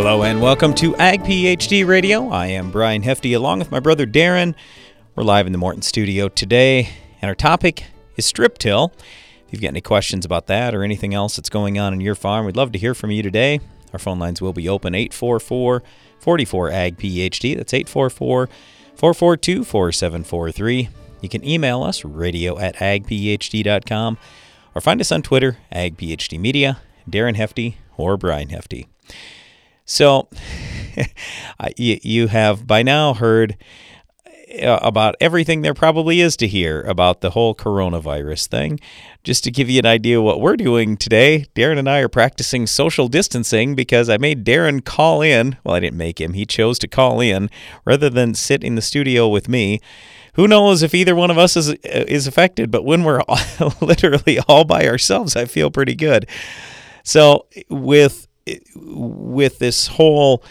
Hello and welcome to Ag PhD Radio. I am Brian Hefty along with my brother Darren. We're live in the Morton studio today and our topic is strip-till. If you've got any questions about that or anything else that's going on in your farm, we'd love to hear from you today. Our phone lines will be open 844-44-AG-PHD. That's 844-442-4743. You can email us radio@agphd.com or find us on Twitter, Ag PhD Media, Darren Hefty or Brian Hefty. So you have by now heard about everything there probably is to hear about the whole coronavirus thing. Just to give you an idea of what we're doing today, Darren and I are practicing social distancing because I made Darren call in. Well, I didn't make him. He chose to call in rather than sit in the studio with me. Who knows if either one of us is affected, but when we're all, literally all by ourselves, I feel pretty good. So with this whole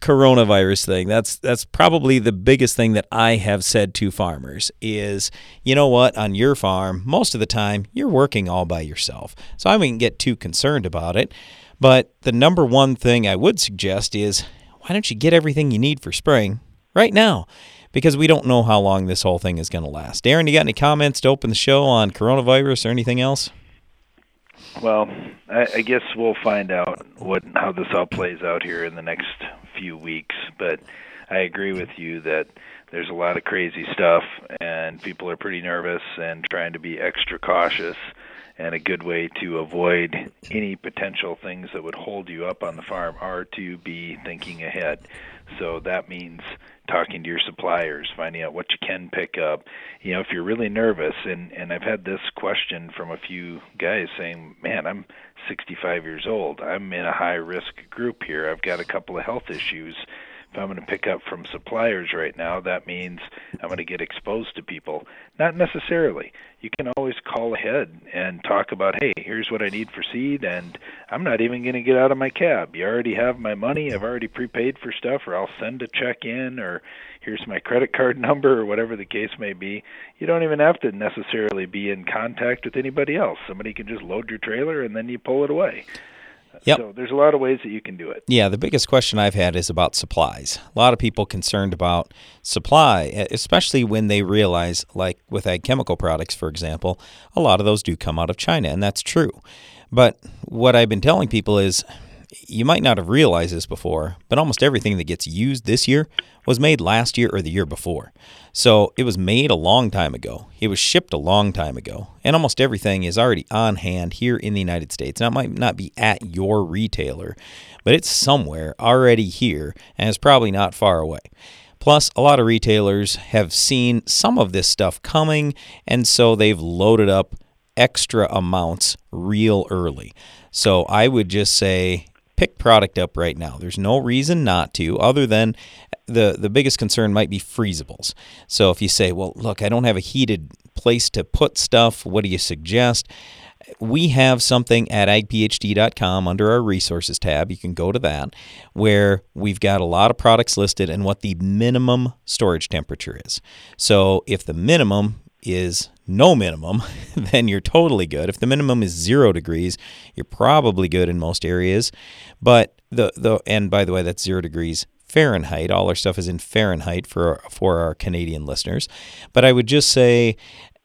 coronavirus thing, that's probably the biggest thing that I have said to farmers is, you know what, on your farm, most of the time, you're working all by yourself. So I wouldn't get too concerned about it. But the number one thing I would suggest is, why don't you get everything you need for spring right now? Because we don't know how long this whole thing is going to last. Darren, you got any comments to open the show on coronavirus or anything else? Well, I guess we'll find out how this all plays out here in the next few weeks. But I agree with you that there's a lot of crazy stuff, and people are pretty nervous and trying to be extra cautious. And a good way to avoid any potential things that would hold you up on the farm are to be thinking ahead. So that means talking to your suppliers, finding out what you can pick up. You know, if you're really nervous, and I've had this question from a few guys saying, man, I'm 65 years old. I'm in a high-risk group here. I've got a couple of health issues. If I'm going to pick up from suppliers right now, that means I'm going to get exposed to people. Not necessarily. You can always call ahead and talk about, hey, here's what I need for seed, and I'm not even going to get out of my cab. You already have my money. I've already prepaid for stuff, or I'll send a check in, or here's my credit card number, or whatever the case may be. You don't even have to necessarily be in contact with anybody else. Somebody can just load your trailer, and then you pull it away. Yep. So there's a lot of ways that you can do it. Yeah, the biggest question I've had is about supplies. A lot of people concerned about supply, especially when they realize, like with ag chemical products, for example, a lot of those do come out of China, and that's true. But what I've been telling people is, you might not have realized this before, but almost everything that gets used this year was made last year or the year before. So it was made a long time ago. It was shipped a long time ago. And almost everything is already on hand here in the United States. Now, it might not be at your retailer, but it's somewhere already here, and it's probably not far away. Plus, a lot of retailers have seen some of this stuff coming, and so they've loaded up extra amounts real early. So I would just say, pick product up right now. There's no reason not to, other than the biggest concern might be freezables. So if you say, well, look, I don't have a heated place to put stuff, what do you suggest? We have something at agphd.com under our resources tab. You can go to that, where we've got a lot of products listed and what the minimum storage temperature is. So if the minimum is no minimum, then you're totally good. If the minimum is 0 degrees, you're probably good in most areas. But and by the way, that's 0 degrees Fahrenheit. All our stuff is in Fahrenheit for our Canadian listeners. But I would just say,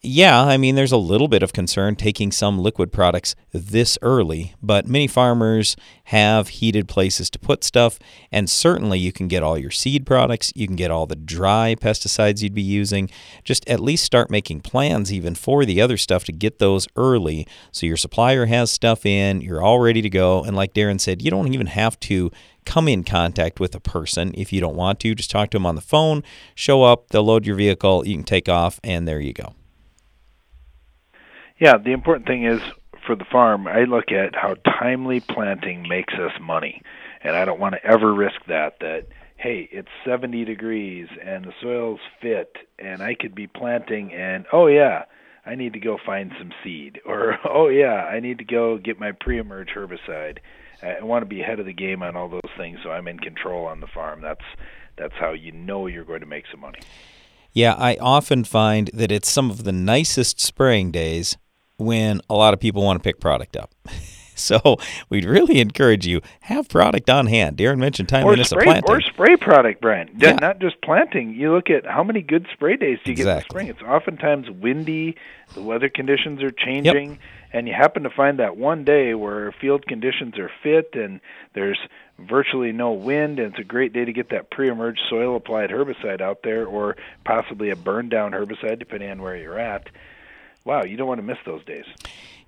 yeah, I mean, there's a little bit of concern taking some liquid products this early, but many farmers have heated places to put stuff, and certainly you can get all your seed products, you can get all the dry pesticides you'd be using. Just at least start making plans even for the other stuff to get those early, so your supplier has stuff in, you're all ready to go, and like Darren said, you don't even have to come in contact with a person if you don't want to. Just talk to them on the phone, show up, they'll load your vehicle, you can take off, and there you go. Yeah, the important thing is for the farm, I look at how timely planting makes us money. And I don't want to ever risk that, hey, it's 70 degrees and the soil's fit and I could be planting and, oh, yeah, I need to go find some seed. Or, oh, yeah, I need to go get my pre-emerge herbicide. I want to be ahead of the game on all those things so I'm in control on the farm. That's how you know you're going to make some money. Yeah, I often find that it's some of the nicest spraying days when a lot of people want to pick product up. So we'd really encourage you, have product on hand. Darren mentioned timeliness of planting. Or spray product, Brian. Yeah. Not just planting. You look at how many good spray days do you get in the spring. It's oftentimes windy, the weather conditions are changing, and you happen to find that one day where field conditions are fit and there's virtually no wind, and it's a great day to get that pre-emerged soil-applied herbicide out there, or possibly a burn-down herbicide, depending on where you're at. Wow, you don't want to miss those days.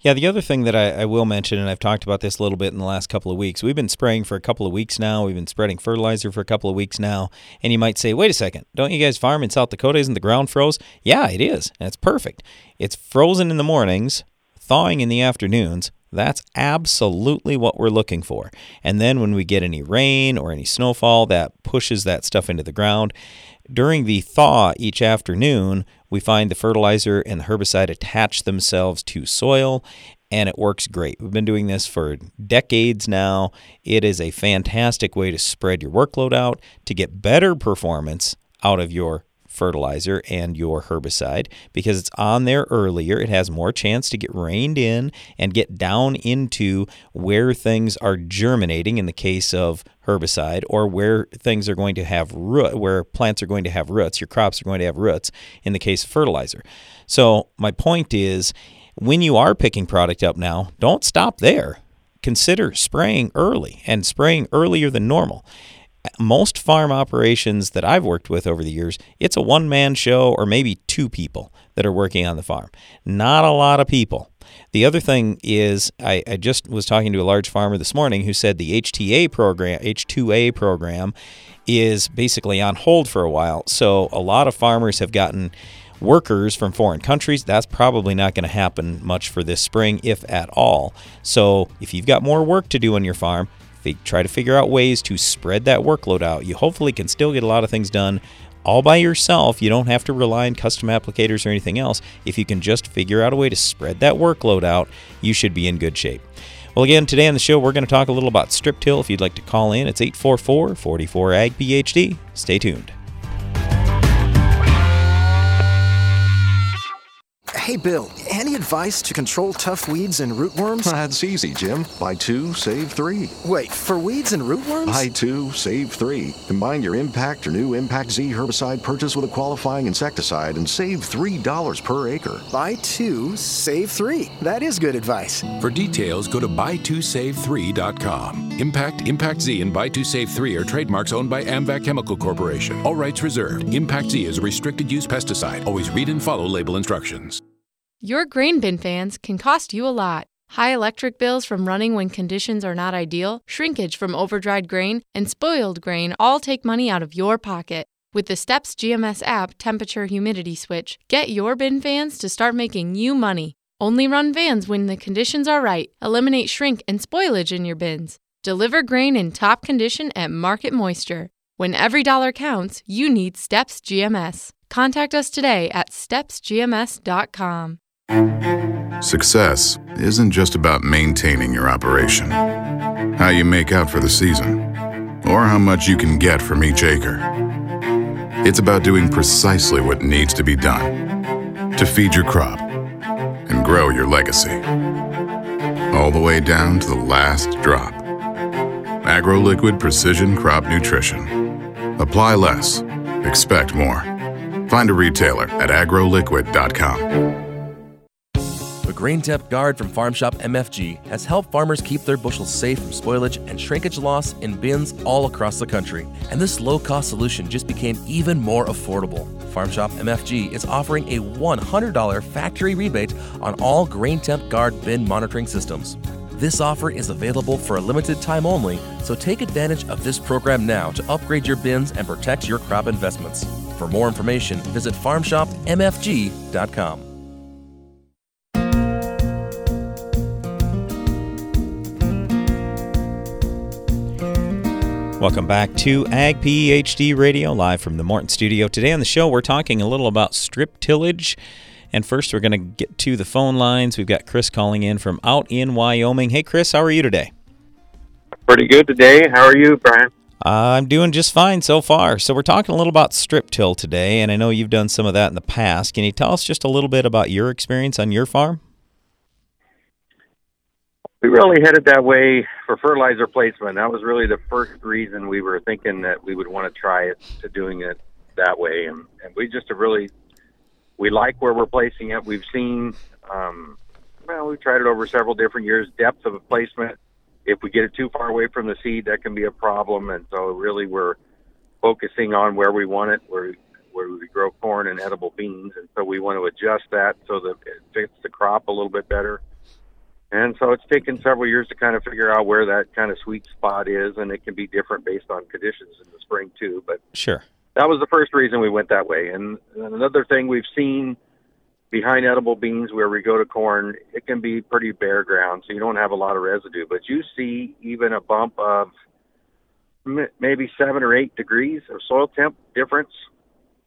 Yeah, the other thing that I will mention, and I've talked about this a little bit in the last couple of weeks, we've been spraying for a couple of weeks now. We've been spreading fertilizer for a couple of weeks now. And you might say, wait a second, don't you guys farm in South Dakota? Isn't the ground froze? Yeah, it is. That's perfect. It's frozen in the mornings, thawing in the afternoons. That's absolutely what we're looking for. And then when we get any rain or any snowfall, that pushes that stuff into the ground. During the thaw each afternoon, we find the fertilizer and the herbicide attach themselves to soil, and it works great. We've been doing this for decades now. It is a fantastic way to spread your workload out, to get better performance out of your fertilizer and your herbicide, because it's on there earlier. It has more chance to get rained in and get down into where things are germinating in the case of herbicide, or where things are going to have root, where plants are going to have roots, your crops are going to have roots in the case of fertilizer. So my point is, when you are picking product up now, don't stop there. Consider spraying early, and spraying earlier than normal. Most farm operations that I've worked with over the years, it's a one-man show or maybe two people that are working on the farm. Not a lot of people. The other thing is, I just was talking to a large farmer this morning who said the H2A program is basically on hold for a while. So a lot of farmers have gotten workers from foreign countries. That's probably not going to happen much for this spring, if at all. So if you've got more work to do on your farm, try to figure out ways to spread that workload out. You hopefully can still get a lot of things done all by yourself. You don't have to rely on custom applicators or anything else. If you can just figure out a way to spread that workload out, you should be in good shape. Well, again, today on the show, we're going to talk a little about Strip-Till. If you'd like to call in, it's 844-44-AG-PHD. Stay tuned. Hey, Bill, any advice to control tough weeds and rootworms? That's easy, Jim. Buy two, save three. Wait, for weeds and rootworms? Buy two, save three. Combine your Impact or new Impact Z herbicide purchase with a qualifying insecticide and save $3 per acre. Buy two, save three. That is good advice. For details, go to buy2save3.com. Impact, Impact Z, and Buy2Save3 are trademarks owned by Amvac Chemical Corporation. All rights reserved. Impact Z is a restricted use pesticide. Always read and follow label instructions. Your grain bin fans can cost you a lot. High electric bills from running when conditions are not ideal, shrinkage from overdried grain, and spoiled grain all take money out of your pocket. With the Steps GMS app temperature-humidity switch, get your bin fans to start making you money. Only run fans when the conditions are right. Eliminate shrink and spoilage in your bins. Deliver grain in top condition at market moisture. When every dollar counts, you need Steps GMS. Contact us today at stepsgms.com. Success isn't just about maintaining your operation, how you make out for the season, or how much you can get from each acre. It's about doing precisely what needs to be done to feed your crop and grow your legacy, all the way down to the last drop. AgroLiquid Precision Crop Nutrition. Apply less, expect more. Find a retailer at agroliquid.com. The Grain Temp Guard from Farm Shop MFG has helped farmers keep their bushels safe from spoilage and shrinkage loss in bins all across the country. And this low-cost solution just became even more affordable. Farm Shop MFG is offering a $100 factory rebate on all Grain Temp Guard bin monitoring systems. This offer is available for a limited time only, so take advantage of this program now to upgrade your bins and protect your crop investments. For more information, visit farmshopmfg.com. Welcome back to Ag PhD Radio, live from the Morton studio. Today on the show, we're talking a little about strip tillage. And first, we're going to get to the phone lines. We've got Chris calling in from out in Wyoming. Hey, Chris, how are you today? Pretty good today. How are you, Brian? I'm doing just fine so far. So we're talking a little about strip-till today, and I know you've done some of that in the past. Can you tell us just a little bit about your experience on your farm? we really headed that way for fertilizer placement. That was really the first reason we were thinking that we would want to try it, to doing it that way. And we just have really, we like where we're placing it. We've seen, well, we've tried it over several different years, depth of placement. If we get it too far away from the seed, that can be a problem. And so really we're focusing on where we want it, where we grow corn and edible beans. And so we want to adjust that so that it fits the crop a little bit better. And so it's taken several years to kind of figure out where that kind of sweet spot is, and it can be different based on conditions in the spring too. But sure, that was the first reason we went that way. And another thing we've seen behind edible beans where we go to corn, it can be pretty bare ground, so you don't have a lot of residue. But you see even a bump of maybe 7 or 8 degrees of soil temp difference,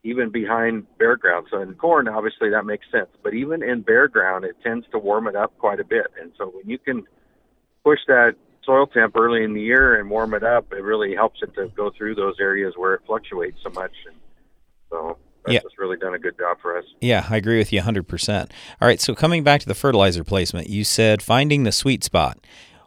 even behind bare ground. So in corn, obviously that makes sense, but even in bare ground, it tends to warm it up quite a bit. And so when you can push that soil temp early in the year and warm it up, it really helps it to go through those areas where it fluctuates so much. And so that's just really done a good job for us. Yeah, I agree with you 100%. All right, so coming back to the fertilizer placement, you said finding the sweet spot.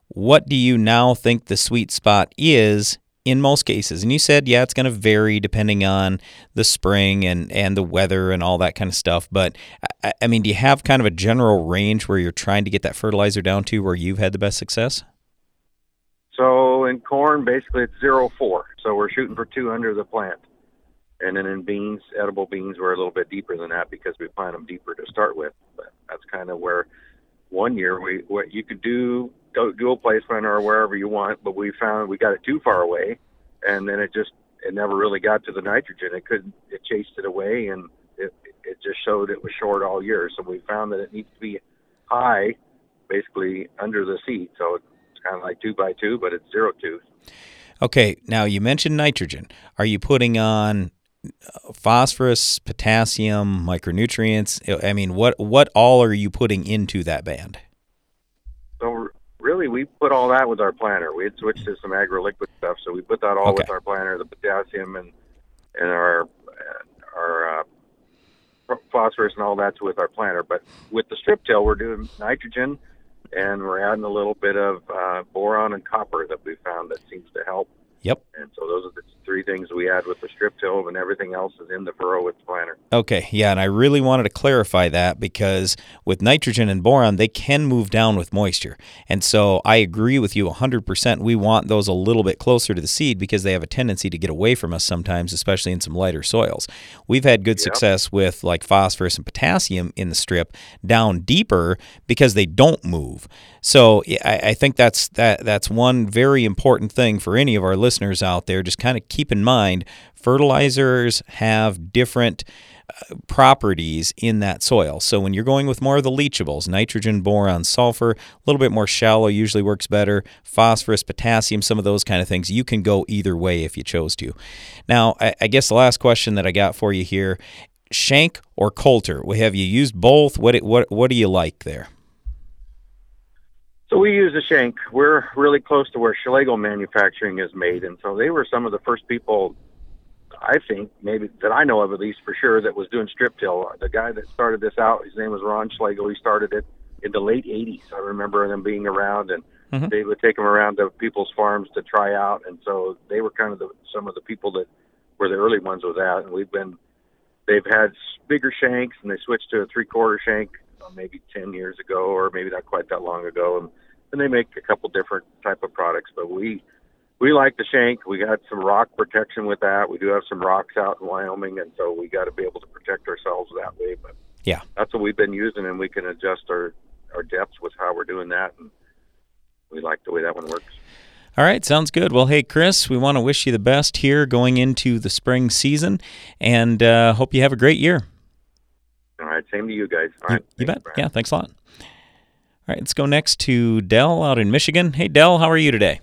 What do you now think the sweet spot is in most cases? And you said, yeah, it's going to vary depending on the spring and the weather and all that kind of stuff. But, I mean, do you have kind of a general range where you're trying to get that fertilizer down to where you've had the best success? So in corn, basically it's 0.4. So we're shooting for 2 under the plant. And then in beans, edible beans, we're a little bit deeper than that because we plant them deeper to start with. But that's kind of where one year what you could do, dual placement or wherever you want, but we found we got it too far away, and then it never really got to the nitrogen. It chased it away, and it just showed it was short all year. So we found that it needs to be high, basically under the seed. So it's kind of like 2x2, but it's 0.2. Okay, now you mentioned nitrogen. Are you putting on phosphorus, potassium, micronutrients? I mean, what all are you putting into that band? So really, we put all that with our planter. We had switched to some AgroLiquid stuff, so we put that all with our planter, the potassium and our phosphorus and all that's with our planter. But with the Strip-Till, we're doing nitrogen, and we're adding a little bit of boron and copper that we found that seems to help. Yep. And so those are the 3 things we add with the Strip-Till, and everything else is in the furrow with the planter. Okay, yeah, and I really wanted to clarify that because with nitrogen and boron, they can move down with moisture. And so I agree with you 100%. We want those a little bit closer to the seed because they have a tendency to get away from us sometimes, especially in some lighter soils. We've had good success with like phosphorus and potassium in the strip down deeper because they don't move. So I think that's one very important thing for any of our listeners out there. Just kind of keep in mind, fertilizers have different properties in that soil. So when you're going with more of the leachables, nitrogen, boron, sulfur, a little bit more shallow usually works better, phosphorus, potassium, some of those kind of things, you can go either way if you chose to. Now, I guess the last question that I got for you here, Shank or Coulter? Have you used both? What do you like there? So we use a Shank. We're really close to where Schlegel Manufacturing is made, and so they were some of the first people, I think, maybe that I know of at least for sure, that was doing Strip-Till. The guy that started this out, his name was Ron Schlegel. He started it in the late 80s. I remember them being around, and they would take them around to people's farms to try out, and so they were kind of some of the people that were the early ones with that, and they've had bigger Shanks, and they switched to a 3/4 Shank maybe 10 years ago, or maybe not quite that long ago, and they make a couple different type of products, but we like the Shank. We got some rock protection with that. We do have some rocks out in Wyoming, and so we got to be able to protect ourselves that way, but yeah, that's what we've been using, and we can adjust our depths with how we're doing that, and we like the way that one works. All right, sounds good. Well, hey, Chris, we want to wish you the best here going into the spring season, and hope you have a great year. All right, same to you guys. All right. You bet. Brian. Yeah, thanks a lot. All right, let's go next to Dell out in Michigan. Hey, Dell, how are you today?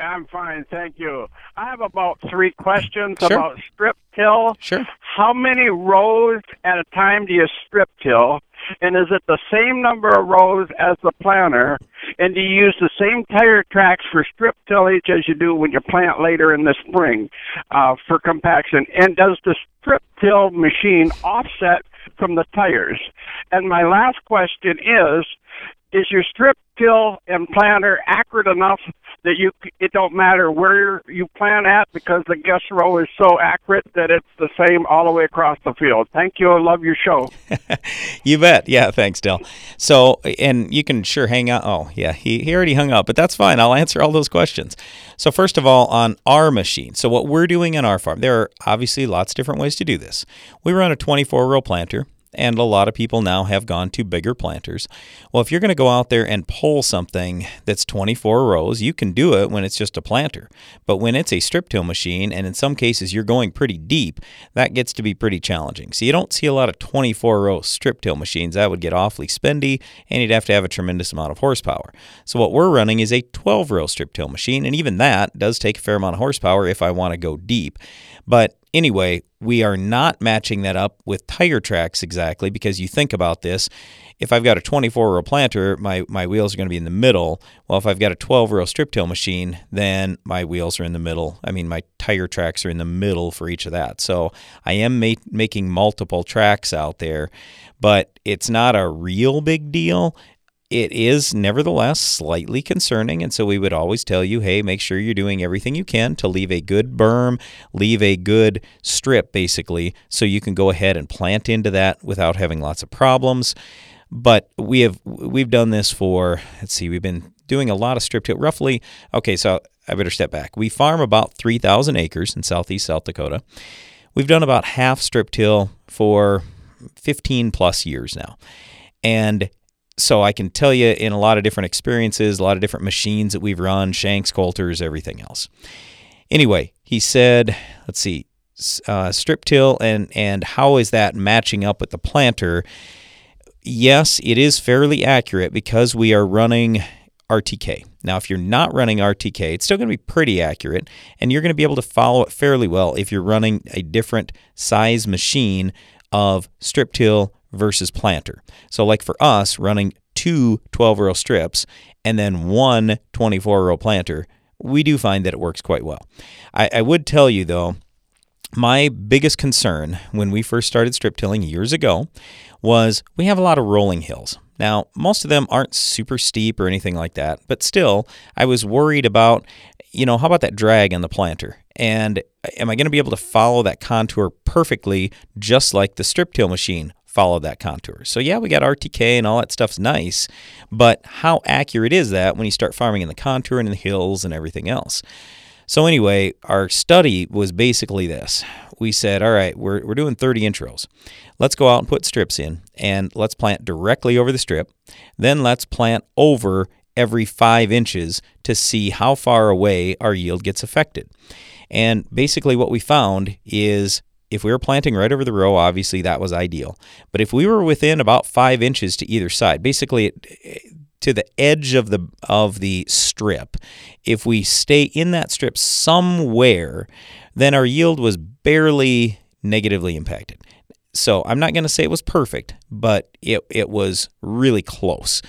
I'm fine, thank you. I have about 3 questions about Strip-Till. Sure. How many rows at a time do you Strip-Till? And is it the same number of rows as the planter? And do you use the same tire tracks for strip tillage as you do when you plant later in the spring for compaction? And does the Strip-Till machine offset from the tires? And my last question is, Is your Strip-Till and planter accurate enough that it don't matter where you plant at because the guest row is so accurate that it's the same all the way across the field? Thank you. I love your show. You bet. Yeah, thanks, Dale. So, and you can sure hang out. Oh, yeah, he already hung up, but that's fine. I'll answer all those questions. So first of all, on our machine, so what we're doing on our farm, there are obviously lots of different ways to do this. We run a 24-row planter. And a lot of people now have gone to bigger planters. Well, if you're going to go out there and pull something that's 24 rows, you can do it when it's just a planter. But when it's a Strip-Till machine, and in some cases you're going pretty deep, that gets to be pretty challenging. So you don't see a lot of 24-row Strip-Till machines. That would get awfully spendy, and you'd have to have a tremendous amount of horsepower. So what we're running is a 12-row Strip-Till machine, and even that does take a fair amount of horsepower if I want to go deep. But anyway, we are not matching that up with tire tracks exactly, because you think about this. If I've got a 24-row planter, my wheels are going to be in the middle. Well, if I've got a 12-row Strip-Till machine, then my wheels are in the middle. I mean, my tire tracks are in the middle for each of that. So I am making multiple tracks out there, but it's not a real big deal. It is, nevertheless, slightly concerning, and so we would always tell you, hey, make sure you're doing everything you can to leave a good berm, leave a good strip, basically, so you can go ahead and plant into that without having lots of problems. But we've done this for, let's see, we've been doing a lot of Strip-Till, roughly, okay, so I better step back. We farm about 3,000 acres in southeast South Dakota. We've done about half Strip-Till for 15-plus years now, and so I can tell you in a lot of different experiences, a lot of different machines that we've run, Shanks, Coulters, everything else. Anyway, he said, let's see, Strip-Till and how is that matching up with the planter? Yes, it is fairly accurate because we are running RTK. Now, if you're not running RTK, it's still going to be pretty accurate, and you're going to be able to follow it fairly well if you're running a different size machine of Strip-Till versus planter. So like for us, running two 12-row strips and then one 24-row planter, we do find that it works quite well. I would tell you, though, my biggest concern when we first started Strip-Tilling years ago was we have a lot of rolling hills. Now, most of them aren't super steep or anything like that, but still, I was worried about, how about that drag on the planter? And am I going to be able to follow that contour perfectly just like the Strip-Till machine follow that contour? So yeah, we got RTK and all that stuff's nice, but how accurate is that when you start farming in the contour and in the hills and everything else? So anyway, our study was basically this. We said, all right, we're doing 30 inch rows. Let's go out and put strips in, and let's plant directly over the strip. Then let's plant over every 5 inches to see how far away our yield gets affected. And basically what we found is, if we were planting right over the row, obviously that was ideal. But if we were within about 5 inches to either side, basically to the edge of the strip, if we stay in that strip somewhere, then our yield was barely negatively impacted. So I'm not going to say it was perfect, but it was really close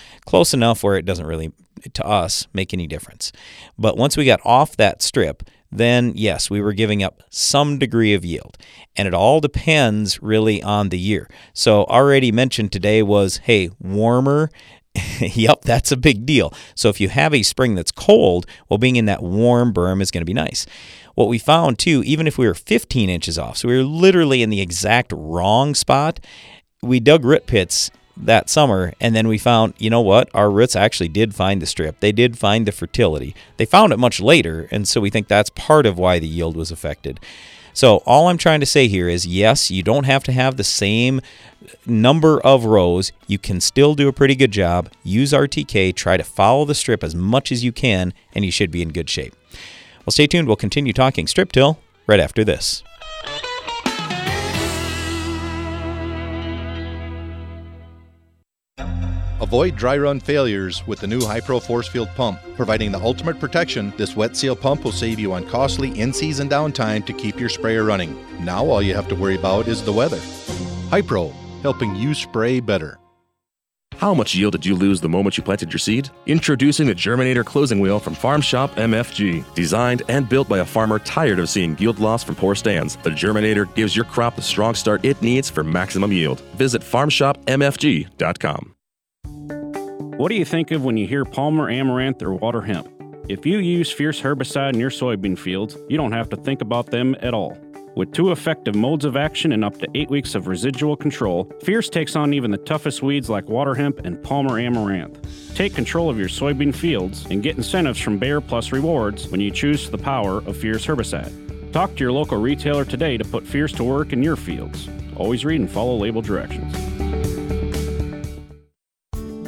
enough where it doesn't really, to us, make any difference. But once we got off that strip, then yes, we were giving up some degree of yield. And it all depends really on the year. So already mentioned today was, hey, warmer. Yep, that's a big deal. So if you have a spring that's cold, well, being in that warm berm is going to be nice. What we found too, even if we were 15 inches off, so we were literally in the exact wrong spot, we dug root pits that summer, and then we found, our roots actually did find the strip. They did find the fertility. They found it much later, and so we think that's part of why the yield was affected. So all I'm trying to say here is, yes, you don't have to have the same number of rows. You can still do a pretty good job. Use RTK, try to follow the strip as much as you can, and you should be in good shape. Well, stay tuned. We'll continue talking Strip-Till right after this. Avoid dry run failures with the new Hi-Pro Force Field Pump. Providing the ultimate protection, this wet seal pump will save you on costly in-season downtime to keep your sprayer running. Now all you have to worry about is the weather. Hi-Pro, helping you spray better. How much yield did you lose the moment you planted your seed? Introducing the Germinator Closing Wheel from Farm Shop MFG. Designed and built by a farmer tired of seeing yield loss from poor stands, the Germinator gives your crop the strong start it needs for maximum yield. Visit farmshopmfg.com. What do you think of when you hear Palmer amaranth or waterhemp? If you use Fierce herbicide in your soybean fields, you don't have to think about them at all. With two effective modes of action and up to 8 weeks of residual control, Fierce takes on even the toughest weeds like waterhemp and Palmer amaranth. Take control of your soybean fields and get incentives from Bayer Plus Rewards when you choose the power of Fierce herbicide. Talk to your local retailer today to put Fierce to work in your fields. Always read and follow label directions.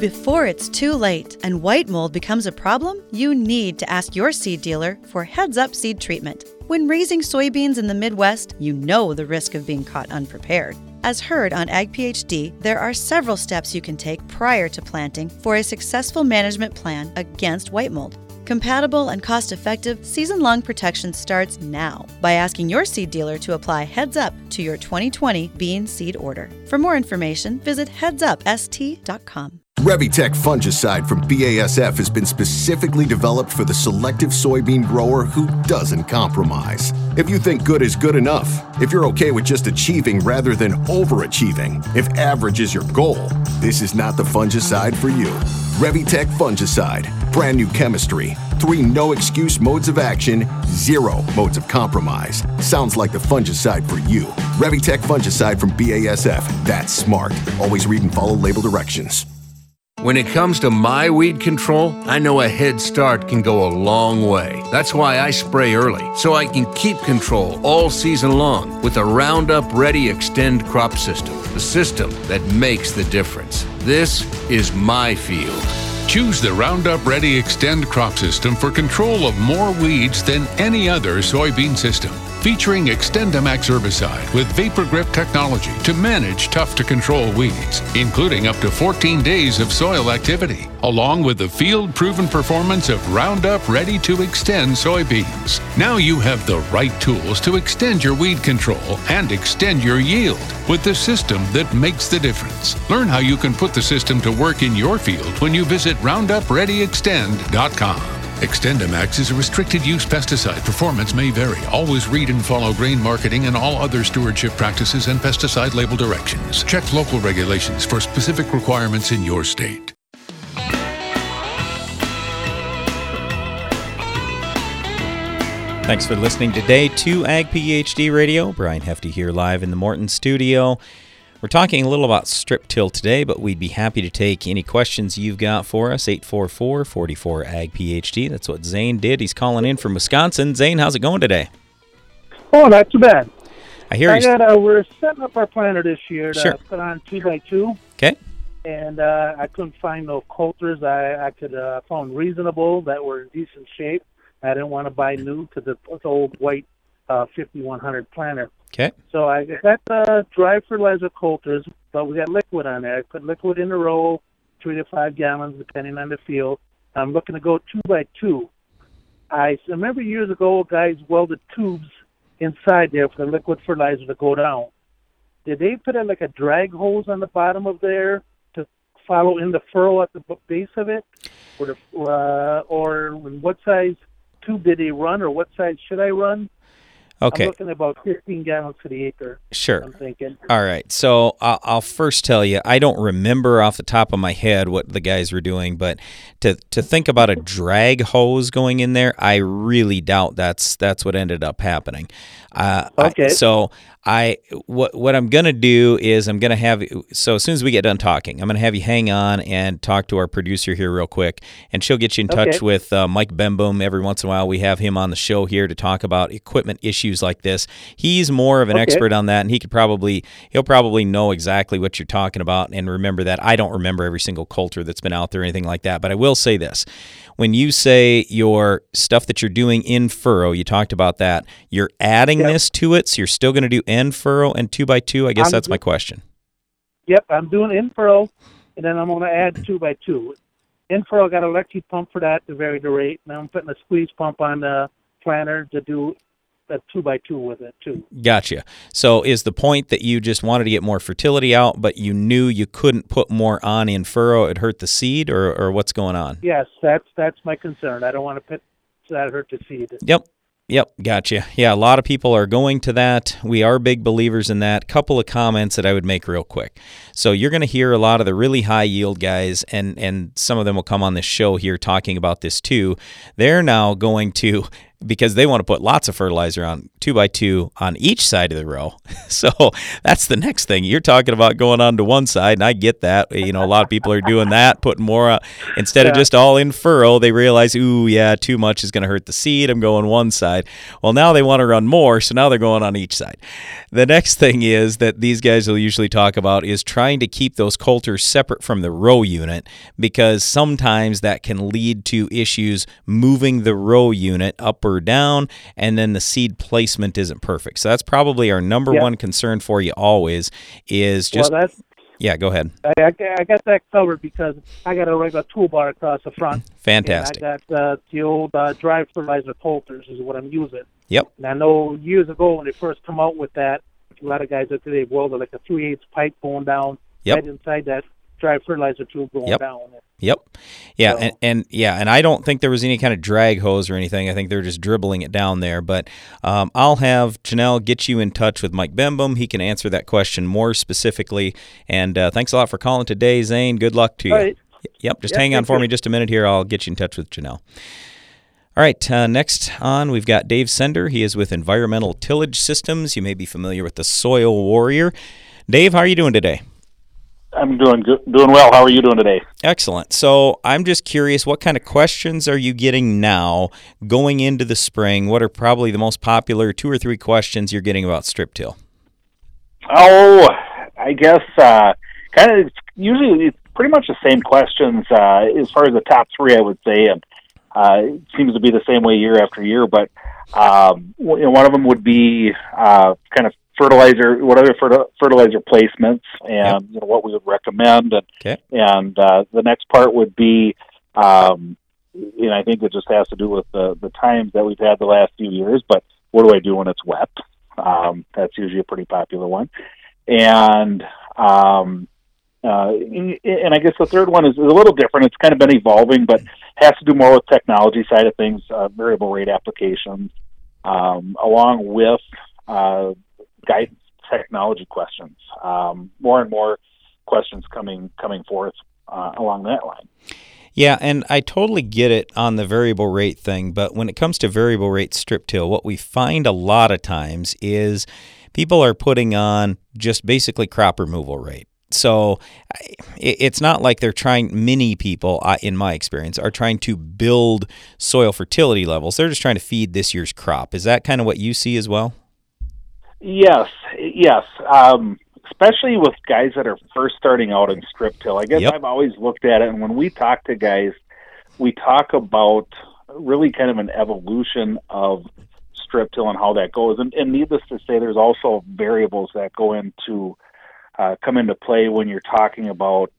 Before it's too late and white mold becomes a problem, you need to ask your seed dealer for Heads Up seed treatment. When raising soybeans in the Midwest, you know the risk of being caught unprepared. As heard on Ag PhD, there are several steps you can take prior to planting for a successful management plan against white mold. Compatible and cost-effective season-long protection starts now by asking your seed dealer to apply Heads Up to your 2020 bean seed order. For more information, visit headsupst.com. Revytek fungicide from BASF has been specifically developed for the selective soybean grower who doesn't compromise. If you think good is good enough, if you're okay with just achieving rather than overachieving, if average is your goal, this is not the fungicide for you. Revytek fungicide. Brand new chemistry. 3 no-excuse modes of action, 0 modes of compromise. Sounds like the fungicide for you. Revytek fungicide from BASF. That's smart. Always read and follow label directions. When it comes to my weed control, I know a head start can go a long way. That's why I spray early, so I can keep control all season long with a Roundup Ready Extend crop system, the system that makes the difference. This is my field. Choose the Roundup Ready Extend crop system for control of more weeds than any other soybean system. Featuring Extendamax herbicide with Vapor Grip technology to manage tough-to-control weeds, including up to 14 days of soil activity, along with the field-proven performance of Roundup Ready to Extend soybeans. Now you have the right tools to extend your weed control and extend your yield with the system that makes the difference. Learn how you can put the system to work in your field when you visit RoundupReadyExtend.com. Extendamax is a restricted-use pesticide. Performance may vary. Always read and follow grain marketing and all other stewardship practices and pesticide label directions. Check local regulations for specific requirements in your state. Thanks for listening today to Ag PhD Radio. Brian Hefty here live in the Morton studio. We're talking a little about Strip-Till today, but we'd be happy to take any questions you've got for us. 844-44-AG-PHD. That's what Zane did. He's calling in from Wisconsin. Zane, how's it going today? Oh, not too bad. I hear you. We're setting up our planter this year to put on 2x2. Okay. And I couldn't find no coulters. I found reasonable that were in decent shape. I didn't want to buy new to the old white 5100 planter. Okay. So I got the dry fertilizer coulters, but we got liquid on there. I put liquid in a row, 3 to 5 gallons, depending on the field. I'm looking to go 2x2. I remember years ago, guys welded tubes inside there for the liquid fertilizer to go down. Did they put in like a drag hose on the bottom of there to follow in the furrow at the base of it? Or what size tube did they run, or what size should I run? Okay. I'm looking at about 15 gallons to the acre. Sure. I'm thinking. All right. So I'll first tell you, I don't remember off the top of my head what the guys were doing, but to think about a drag hose going in there, I really doubt that's what ended up happening. Okay. So what I'm going to do is I'm going to have, so as soon as we get done talking, I'm going to have you hang on and talk to our producer here real quick, and she'll get you in touch with Mike Bemboom. Every once in a while, we have him on the show here to talk about equipment issues like this. He's more of an expert on that, and he'll probably know exactly what you're talking about and remember that. I don't remember every single coulter that's been out there or anything like that, but I will say this. When you say your stuff that you're doing in furrow, you talked about that, you're adding this to it, so you're still going to do end furrow and 2x2? I guess that's my question. Yep, I'm doing end furrow, and then I'm going to add 2x2. End furrow, I got an electric pump for that to vary the rate, and I'm putting a squeeze pump on the planter to do a 2x2 with it, too. Gotcha. So is the point that you just wanted to get more fertility out, but you knew you couldn't put more on in furrow? It hurt the seed, or what's going on? Yes, that's my concern. I don't want to put that hurt the seed. Yep. Yep. Gotcha. Yeah. A lot of people are going to that. We are big believers in that. Couple of comments that I would make real quick. So you're going to hear a lot of the really high yield guys, and some of them will come on this show here talking about this too. They're now going to, because they want to put lots of fertilizer on 2x2 on each side of the row. So that's the next thing you're talking about, going on to one side. And I get that, you know, a lot of people are doing that, putting more instead of just all in furrow. They realize, ooh, yeah, too much is going to hurt the seed. I'm going one side. Well, now they want to run more. So now they're going on each side. The next thing is that these guys will usually talk about is trying to keep those coulters separate from the row unit, because sometimes that can lead to issues moving the row unit up or down, and then the seed placement isn't perfect. So that's probably our number one concern for you always is just, go ahead. I got that covered because I got a regular toolbar across the front. Fantastic. I got the old dry fertilizer coulters is what I'm using. Yep. And I know years ago when they first come out with that, a lot of guys that today welded like a 3/8 pipe going down right inside that dry fertilizer tube going down. Yep. Yeah. So. And I don't think there was any kind of drag hose or anything. I think they're just dribbling it down there. But I'll have Janelle get you in touch with Mike Bembum. He can answer that question more specifically. And thanks a lot for calling today, Zane. Good luck to you. Right. Yep. Just hang on for me just a minute here. I'll get you in touch with Janelle. All right, next on, we've got Dave Sender. He is with Environmental Tillage Systems. You may be familiar with the Soil Warrior. Dave, how are you doing today? I'm doing well. How are you doing today? Excellent. So I'm just curious, what kind of questions are you getting now going into the spring? What are probably the most popular 2 or 3 questions you're getting about strip-till? Oh, I guess kind of usually it's pretty much the same questions as far as the top 3, I would say, and it seems to be the same way year after year. But you know, one of them would be kind of fertilizer, what other fertilizer placements, and you know, what we would recommend, and the next part would be, and I think it just has to do with the times that we've had the last few years. But what do I do when it's wet? That's usually a pretty popular one, and I guess the third one is a little different. It's kind of been evolving, but has to do more with technology side of things, variable rate applications, along with guidance technology questions. More and more questions coming forth along that line. Yeah, and I totally get it on the variable rate thing, but when it comes to variable rate strip-till, what we find a lot of times is people are putting on just basically crop removal rate. So it's not like they're trying, many people, in my experience, are trying to build soil fertility levels. They're just trying to feed this year's crop. Is that kind of what you see as well? Yes. Especially with guys that are first starting out in strip-till. I guess I've always looked at it, and when we talk to guys, we talk about really kind of an evolution of strip-till and how that goes. And needless to say, there's also variables that go into come into play when you're talking about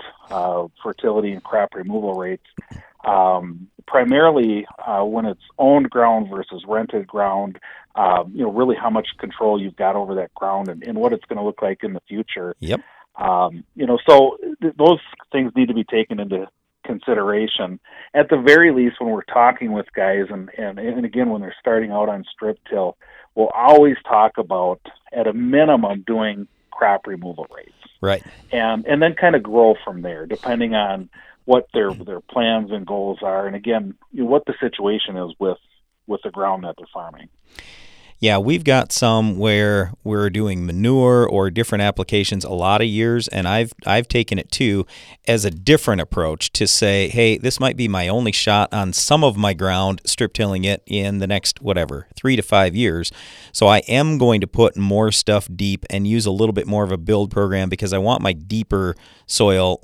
fertility and crop removal rates. Primarily when it's owned ground versus rented ground, you know, really how much control you've got over that ground and what it's going to look like in the future. Yep. You know, so those things need to be taken into consideration. At the very least, when we're talking with guys, and again, when they're starting out on strip-till, we'll always talk about, at a minimum, doing crop removal rates. Right. And then kind of grow from there, depending on what their plans and goals are, and again, you know, what the situation is with the ground that they're farming. Yeah, we've got some where we're doing manure or different applications a lot of years, and I've taken it too as a different approach to say, hey, this might be my only shot on some of my ground, strip-tilling it in the next, whatever, 3 to 5 years. So I am going to put more stuff deep and use a little bit more of a build program because I want my deeper soil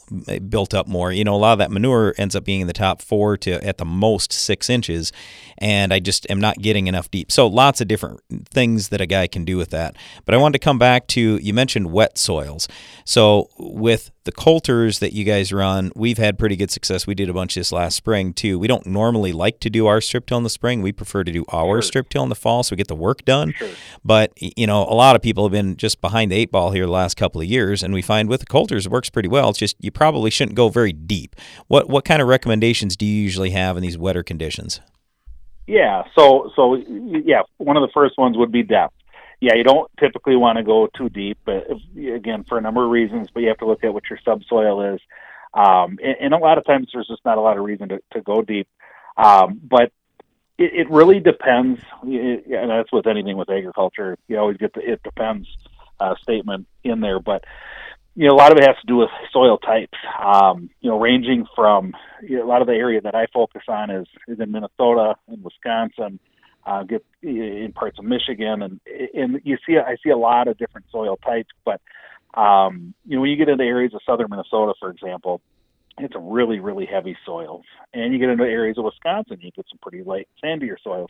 built up more. You know, a lot of that manure ends up being in the top 4 to at the most 6 inches, and I just am not getting enough deep. So lots of different things that a guy can do with that. But I wanted to come back to, you mentioned wet soils. So with the coulters that you guys run, we've had pretty good success. We did a bunch this last spring too. We don't normally like to do our strip-till in the spring. We prefer to do our strip-till in the fall so we get the work done. Sure. But, you know, a lot of people have been just behind the 8 ball here the last couple of years, and we find with the coulters it works pretty well. It's just you probably shouldn't go very deep. What kind of recommendations do you usually have in these wetter conditions? Yeah, so one of the first ones would be depth. Yeah, you don't typically want to go too deep, but again, for a number of reasons, but you have to look at what your subsoil is. And a lot of times there's just not a lot of reason to go deep. But it really depends, and that's with anything with agriculture. You always get the "it depends" statement in there, but you know, a lot of it has to do with soil types, ranging from a lot of the area that I focus on is in Minnesota and Wisconsin, get in parts of Michigan. And I see a lot of different soil types, but, when you get into areas of southern Minnesota, for example, it's a really, really heavy soils. And you get into areas of Wisconsin, you get some pretty light, sandier soils.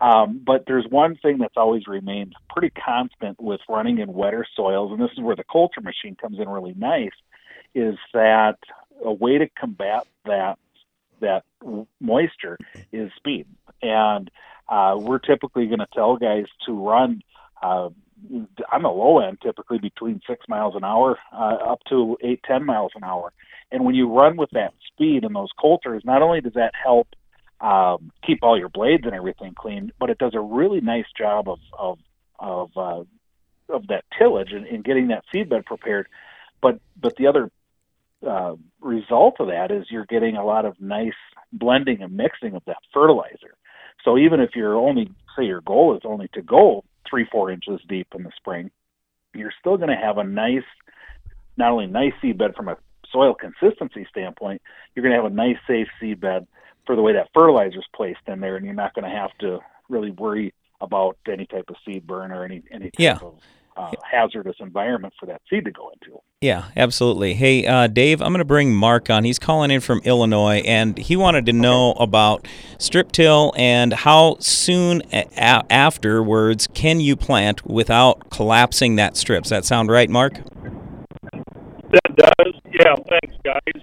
But there's one thing that's always remained pretty constant with running in wetter soils, and this is where the culture machine comes in really nice, is that a way to combat that moisture is speed. And we're typically going to tell guys to run on the low end, typically between 6 miles an hour up to 8-10 miles an hour. And when you run with that speed and those coulters, not only does that help keep all your blades and everything clean, but it does a really nice job of that tillage and getting that seedbed prepared. But the other result of that is you're getting a lot of nice blending and mixing of that fertilizer. So even if your goal is only to go 3-4 inches deep in the spring, you're still going to have a not only nice seedbed from a soil consistency standpoint, you're going to have a nice safe seedbed for the way that fertilizer is placed in there, and you're not going to have to really worry about any type of seed burn or any type of hazardous environment for that seed to go into. Yeah, absolutely. Hey, Dave, I'm going to bring Mark on. He's calling in from Illinois, and he wanted to know about strip-till and how soon afterwards can you plant without collapsing that strip. Does that sound right, Mark? That does. Yeah, thanks, guys.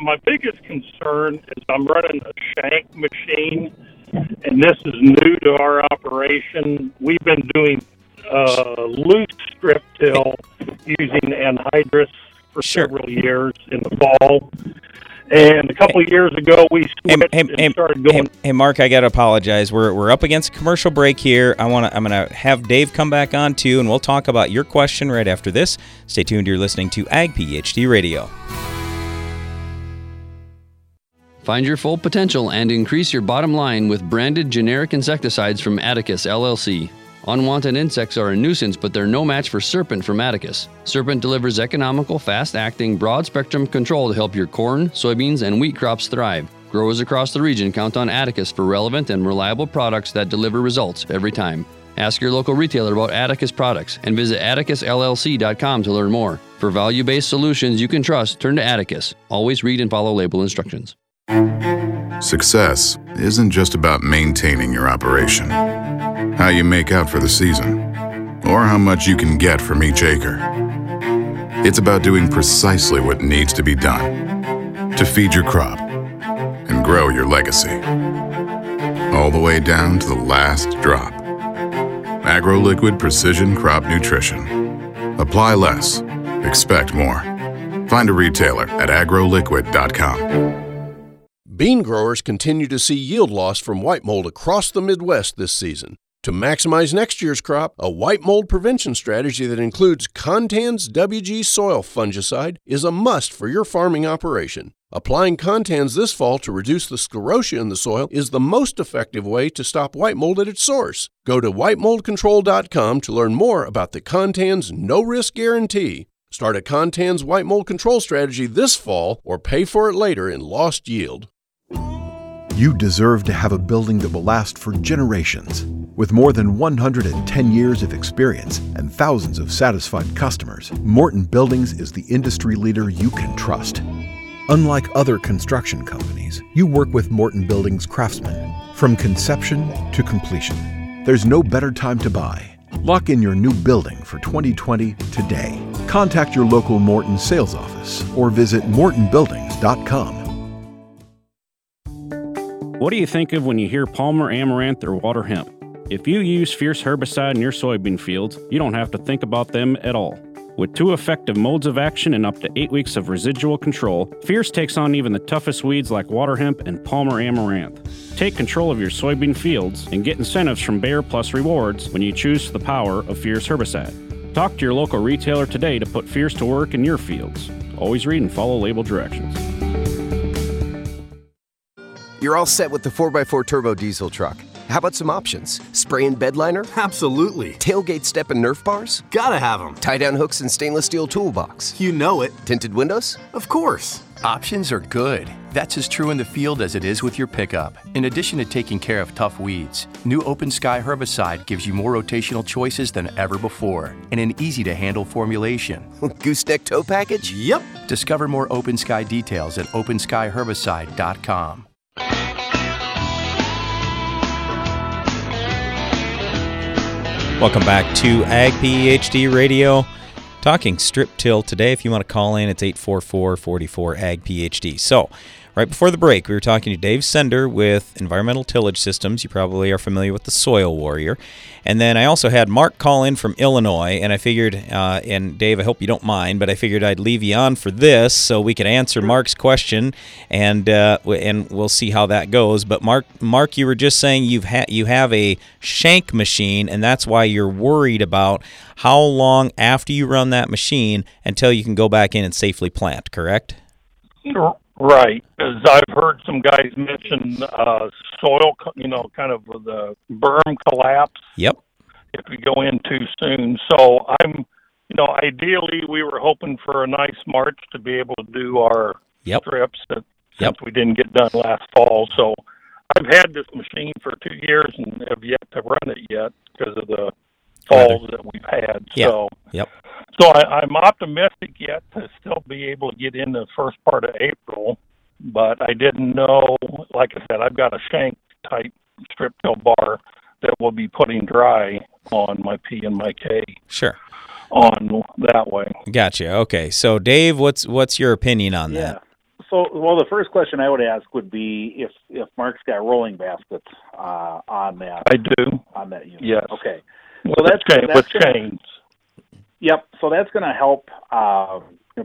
My biggest concern is I'm running a shank machine, and this is new to our operation. We've been doing loose strip-till using anhydrous for several years in the fall. And a couple of years ago, we switched and started going. Hey, Mark, I got to apologize. We're up against a commercial break here. I'm going to have Dave come back on, too, and we'll talk about your question right after this. Stay tuned. You're listening to Ag PhD Radio. Find your full potential and increase your bottom line with branded generic insecticides from Atticus, LLC. Unwanted insects are a nuisance, but they're no match for Serpent from Atticus. Serpent delivers economical, fast-acting, broad-spectrum control to help your corn, soybeans, and wheat crops thrive. Growers across the region count on Atticus for relevant and reliable products that deliver results every time. Ask your local retailer about Atticus products and visit atticusllc.com to learn more. For value-based solutions you can trust, turn to Atticus. Always read and follow label instructions. Success isn't just about maintaining your operation. How you make out for the season, or how much you can get from each acre. It's about doing precisely what needs to be done to feed your crop and grow your legacy, all the way down to the last drop. AgroLiquid Precision Crop Nutrition. Apply less, expect more. Find a retailer at agroliquid.com. Bean growers continue to see yield loss from white mold across the Midwest this season. To maximize next year's crop, a white mold prevention strategy that includes Contan's WG soil fungicide is a must for your farming operation. Applying Contan's this fall to reduce the sclerotia in the soil is the most effective way to stop white mold at its source. Go to whitemoldcontrol.com to learn more about the Contan's no-risk guarantee. Start a Contan's white mold control strategy this fall or pay for it later in lost yield. You deserve to have a building that will last for generations. With more than 110 years of experience and thousands of satisfied customers, Morton Buildings is the industry leader you can trust. Unlike other construction companies, you work with Morton Buildings craftsmen from conception to completion. There's no better time to buy. Lock in your new building for 2020 today. Contact your local Morton sales office or visit mortonbuildings.com. What do you think of when you hear Palmer amaranth or waterhemp? If you use Fierce herbicide in your soybean fields, you don't have to think about them at all. With 2 effective modes of action and up to 8 weeks of residual control, Fierce takes on even the toughest weeds like waterhemp and Palmer amaranth. Take control of your soybean fields and get incentives from Bayer Plus Rewards when you choose the power of Fierce herbicide. Talk to your local retailer today to put Fierce to work in your fields. Always read and follow label directions. You're all set with the 4x4 turbo diesel truck. How about some options? Spray and bed liner? Absolutely. Tailgate step and Nerf bars? Gotta have them. Tie down hooks and stainless steel toolbox? You know it. Tinted windows? Of course. Options are good. That's as true in the field as it is with your pickup. In addition to taking care of tough weeds, new Open Sky herbicide gives you more rotational choices than ever before and an easy-to-handle formulation. Gooseneck toe package? Yep. Discover more Open Sky details at OpenSkyHerbicide.com. Welcome back to Ag PhD Radio. Talking strip-till today. If you want to call in, it's 844-44-AG-PHD. So, right before the break, we were talking to Dave Sender with Environmental Tillage Systems. You probably are familiar with the Soil Warrior. And then I also had Mark call in from Illinois, and I figured, and Dave, I hope you don't mind, but I figured I'd leave you on for this so we could answer Mark's question, and we'll see how that goes. But Mark, you were just saying you have a shank machine, and that's why you're worried about how long after you run that machine until you can go back in and safely plant, correct? Sure. Right, as I've heard some guys mention soil, kind of the berm collapse. Yep. If we go in too soon. So ideally we were hoping for a nice March to be able to do our strips since we didn't get done last fall. So I've had this machine for 2 years and have yet to run it yet because of the falls that we've had. Yep. So I'm optimistic yet to still be able to get in the first part of April, but I didn't know, like I said, I've got a shank type strip till bar that we'll be putting dry on my P and my K. Sure. On that way. Gotcha. Okay. So Dave, what's your opinion on that? So, the first question I would ask would be if Mark's got rolling baskets on that. I do. On that unit. Yes. Okay. So that's chains. Yep. So that's going to help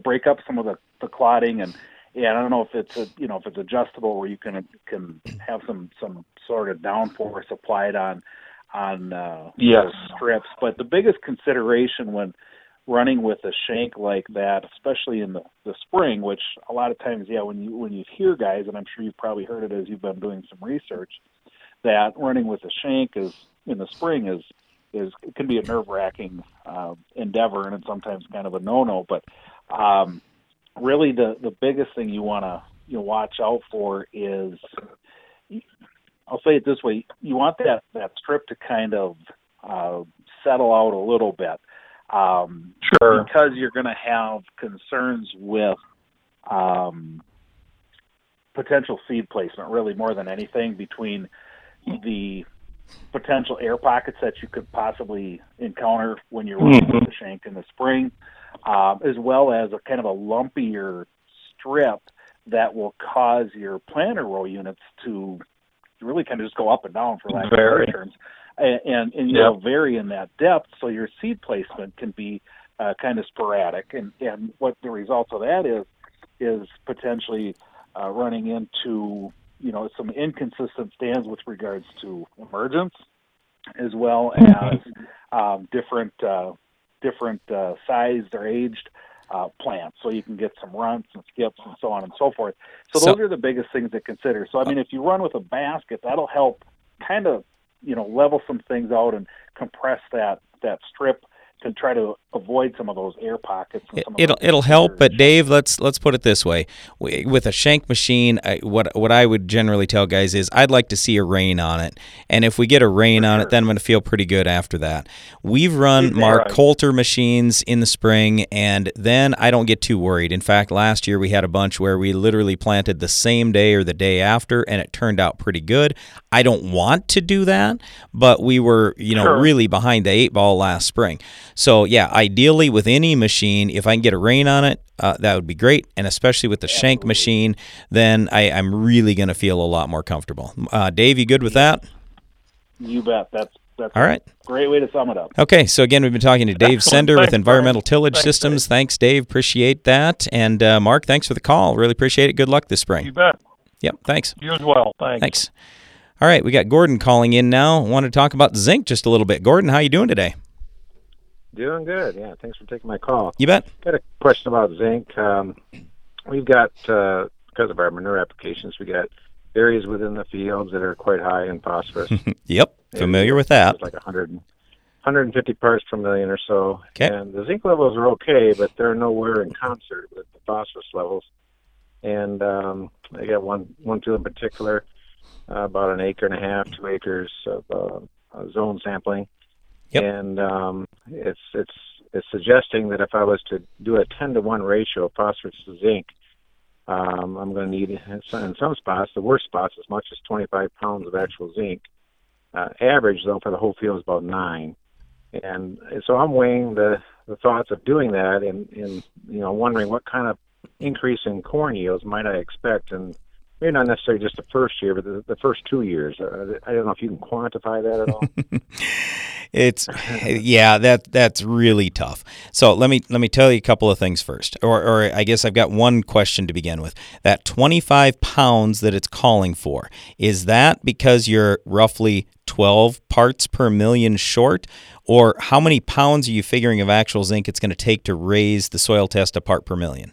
break up some of the clotting, and I don't know if it's if it's adjustable where you can have some sort of downforce applied on strips. But the biggest consideration when running with a shank like that, especially in the spring, which a lot of times, when you hear guys, and I'm sure you've probably heard it as you've been doing some research, that running with a shank is in the spring it can be a nerve-wracking endeavor, and it's sometimes kind of a no-no. But really, the biggest thing you want to watch out for is, I'll say it this way: you want that strip to kind of settle out a little bit, because you're going to have concerns with potential seed placement. Really, more than anything, between the potential air pockets that you could possibly encounter when you're running with the shank in the spring, as well as a kind of a lumpier strip that will cause your planter row units to really kind of just go up and down, for lack of better terms, and vary in that depth, so your seed placement can be kind of sporadic, and what the result of that is potentially running into some inconsistent stands with regards to emergence, as well as different sized or aged plants. So you can get some runts and skips and so on and so forth. So those are the biggest things to consider. So, I mean, if you run with a basket, that'll help kind of, level some things out and compress that strip to try to avoid some of those air pockets. It'll help, but Dave, let's put it this way: with a shank machine, what I would generally tell guys is I'd like to see a rain on it, and if we get a rain on it, then I'm going to feel pretty good after that. We've run Mark Coulter machines in the spring, and then I don't get too worried. In fact, last year we had a bunch where we literally planted the same day or the day after, and it turned out pretty good. I don't want to do that, but we were really behind the eight ball last spring. So, ideally with any machine, if I can get a rain on it, that would be great. And especially with the shank machine, then I'm really going to feel a lot more comfortable. Dave, you good with that? You bet. That's all right. Great way to sum it up. Okay, so again, we've been talking to Dave Sender with Environmental Tillage Systems. Thanks, Dave. Appreciate that. And Mark, thanks for the call. Really appreciate it. Good luck this spring. You bet. Yep, thanks. You as well. Thanks. All right, we got Gordon calling in now. I want to talk about zinc just a little bit. Gordon, how you doing today? Doing good, yeah. Thanks for taking my call. You bet. Got a question about zinc. We've got, because of our manure applications, we got areas within the fields that are quite high in phosphorus. Yep, familiar with that. It's like 150 parts per million or so. Okay. And the zinc levels are okay, but they're nowhere in concert with the phosphorus levels. And I got one field in particular, about an acre and a half, 2 acres of zone sampling. Yep. And it's suggesting that if I was to do a 10-to-1 ratio of phosphorus to zinc, I'm going to need, in some spots, the worst spots, as much as 25 pounds of actual zinc. Average, though, for the whole field is about 9. And so I'm weighing the thoughts of doing that and you know, wondering what kind of increase in corn yields might I expect, and maybe not necessarily just the first year, but the first 2 years. I don't know if you can quantify that at all. It's yeah, that's really tough. So let me tell you a couple of things first, or I guess I've got one question to begin with. That 25 pounds that it's calling for, is that because you're roughly 12 parts per million short, or how many pounds are you figuring of actual zinc it's going to take to raise the soil test a part per million?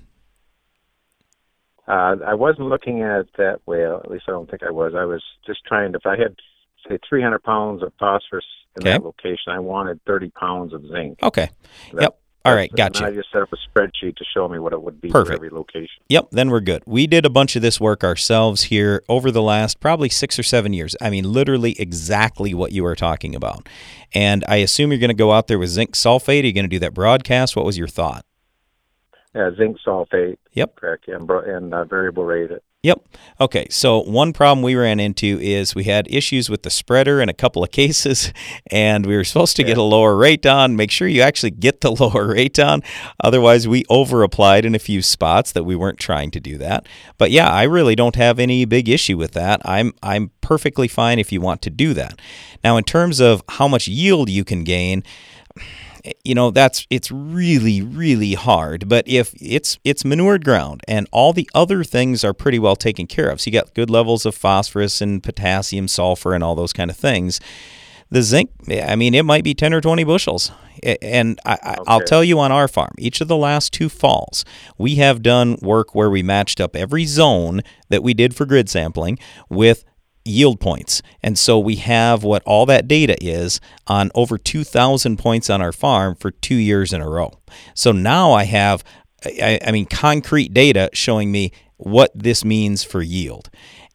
I wasn't looking at it that way. At least I don't think I was. I was just trying to, if I had, say, 300 pounds of phosphorus in that location, I wanted 30 pounds of zinc. Okay. Yep. All right, gotcha. I just set up a spreadsheet to show me what it would be for every location. Yep, then we're good. We did a bunch of this work ourselves here over the last probably 6 or 7 years. I mean, literally exactly what you were talking about. And I assume you're going to go out there with zinc sulfate. Are you going to do that broadcast? What was your thought? Yeah, zinc sulfate. Yep. Correct. And variable rate. Yep. Okay. So one problem we ran into is we had issues with the spreader in a couple of cases, and we were supposed to get a lower rate on. Make sure you actually get the lower rate on. Otherwise, we over-applied in a few spots that we weren't trying to do that. But yeah, I really don't have any big issue with that. I'm perfectly fine if you want to do that. Now, in terms of how much yield you can gain, you know, it's really, really hard. But if it's manured ground and all the other things are pretty well taken care of, so you got good levels of phosphorus and potassium, sulfur, and all those kind of things. The zinc, I mean, it might be 10 or 20 bushels. And I'll tell you, on our farm, each of the last 2 falls, we have done work where we matched up every zone that we did for grid sampling with yield points. And so we have what all that data is on over 2,000 points on our farm for 2 years in a row. So now I have, concrete data showing me what this means for yield.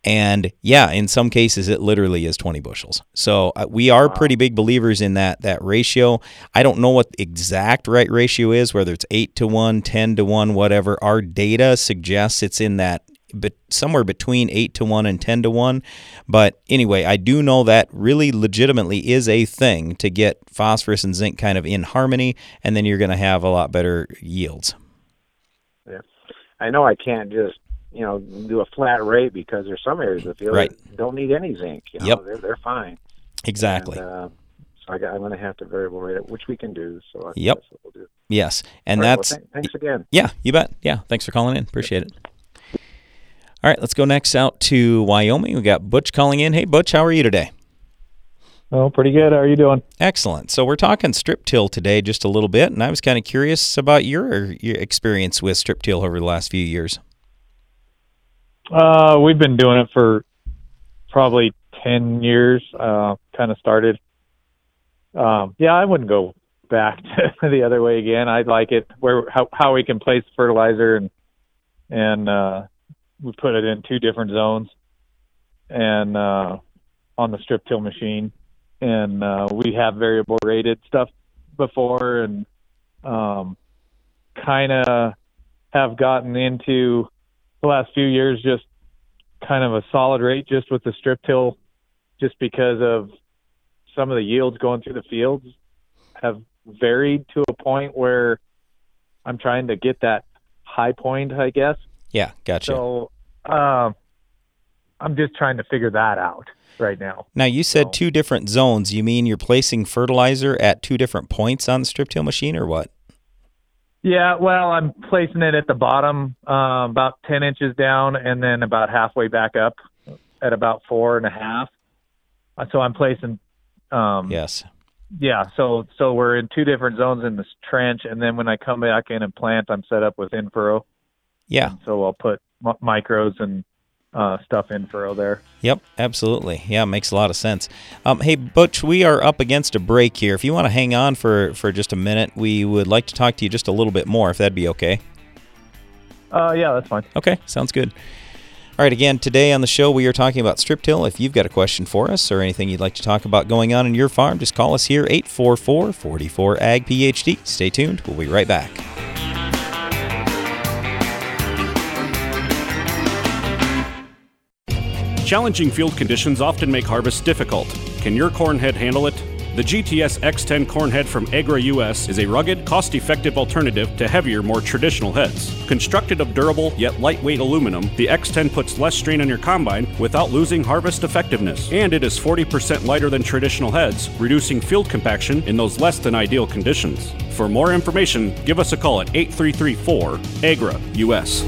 And yeah, in some cases, it literally is 20 bushels. So we are pretty big believers in that ratio. I don't know what the exact right ratio is, whether it's 8-to-1, 10-to-1, whatever. Our data suggests it's in that, but somewhere between 8-to-1 and 10-to-1. But anyway, I do know that really legitimately is a thing to get phosphorus and zinc kind of in harmony, and then you're going to have a lot better yields. Yeah. I know I can't just, do a flat rate, because there's some areas of the field that don't need any zinc. They're fine. Exactly. And, so I'm going to have to variable rate it, which we can do. So that's what we'll do. Yes. And all that's... Right, well, thanks again. Yeah, you bet. Yeah, thanks for calling in. Appreciate it. All right, let's go next out to Wyoming. We got Butch calling in. Hey, Butch, how are you today? Oh, pretty good. How are you doing? Excellent. So we're talking strip-till today just a little bit, and I was kind of curious about your experience with strip-till over the last few years. We've been doing it for probably 10 years, kind of started. I wouldn't go back to the other way again. I like it, how we can place fertilizer and we put it in 2 different zones and on the strip-till machine. And we have variable-rated stuff before, and kind of have gotten into the last few years just kind of a solid rate just with the strip-till, just because of some of the yields going through the fields have varied to a point where I'm trying to get that high point, I guess. Yeah, gotcha. So I'm just trying to figure that out right now. Now, you said 2 different zones. You mean you're placing fertilizer at 2 different points on the strip-till machine, or what? Yeah, well, I'm placing it at the bottom, about 10 inches down, and then about halfway back up at about 4.5. So I'm placing. Yes. Yeah. So we're in two different zones in this trench. And then when I come back in and plant, I'm set up with in-furrow. Yeah. And so I'll put micros and stuff in furrow there. Yep, absolutely. Yeah, makes a lot of sense. Hey, Butch, we are up against a break here. If you want to hang on for just a minute, we would like to talk to you just a little bit more, if that'd be okay. Yeah, that's fine. Okay, sounds good. All right, again, today on the show, we are talking about strip-till. If you've got a question for us or anything you'd like to talk about going on in your farm, just call us here, 844-44-AG-PHD. Stay tuned. We'll be right back. Challenging field conditions often make harvest difficult. Can your corn head handle it? The GTS X10 corn head from Agra US is a rugged, cost-effective alternative to heavier, more traditional heads. Constructed of durable, yet lightweight aluminum, the X10 puts less strain on your combine without losing harvest effectiveness. And it is 40% lighter than traditional heads, reducing field compaction in those less than ideal conditions. For more information, give us a call at 833-4-AGRA-US.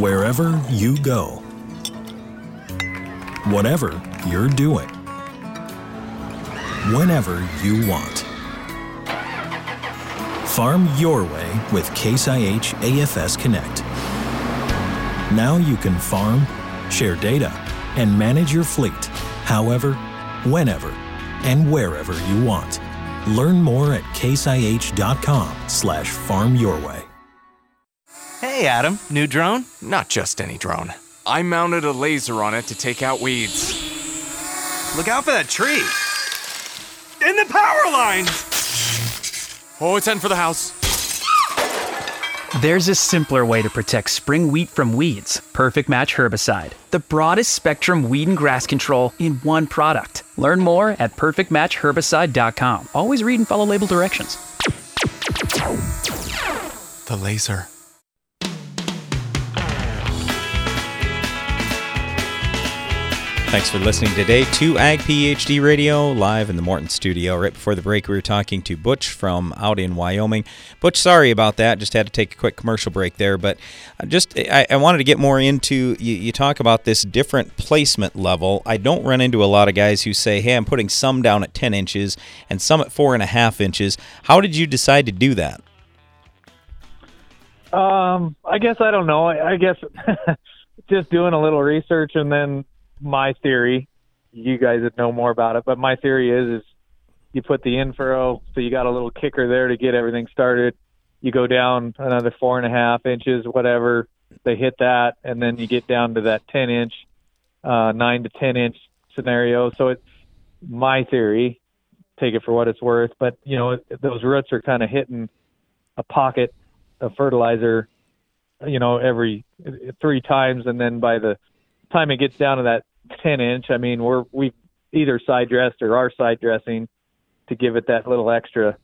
Wherever you go, whatever you're doing, whenever you want. Farm your way with Case IH AFS Connect. Now you can farm, share data, and manage your fleet however, whenever, and wherever you want. Learn more at caseih.com/farmyourway. Hey Adam, new drone? Not just any drone. I mounted a laser on it to take out weeds. Look out for that tree! And the power lines! Oh, it's heading for the house. There's a simpler way to protect spring wheat from weeds. Perfect Match Herbicide. The broadest spectrum weed and grass control in one product. Learn more at perfectmatchherbicide.com. Always read and follow label directions. The laser. Thanks for listening today to Ag PhD Radio, live in the Morton studio. Right before the break, we were talking to Butch from out in Wyoming. Butch, sorry about that. Just had to take a quick commercial break there. But I wanted to get more into, you talk about this different placement level. I don't run into a lot of guys who say, hey, I'm putting some down at 10 inches and some at 4.5 inches. How did you decide to do that? I guess I don't know. I guess just doing a little research, and then my theory, you guys would know more about it, but my theory is you put the in-furrow, so you got a little kicker there to get everything started. You go down another 4.5 inches, whatever, they hit that, and then you get down to that 10-inch, 9 to 10-inch scenario. So it's my theory, take it for what it's worth, but, you know, those roots are kind of hitting a pocket of fertilizer, you know, every 3 times, and then by the time it gets down to that 10-inch, I mean, we either side dressed or are side dressing to give it that little extra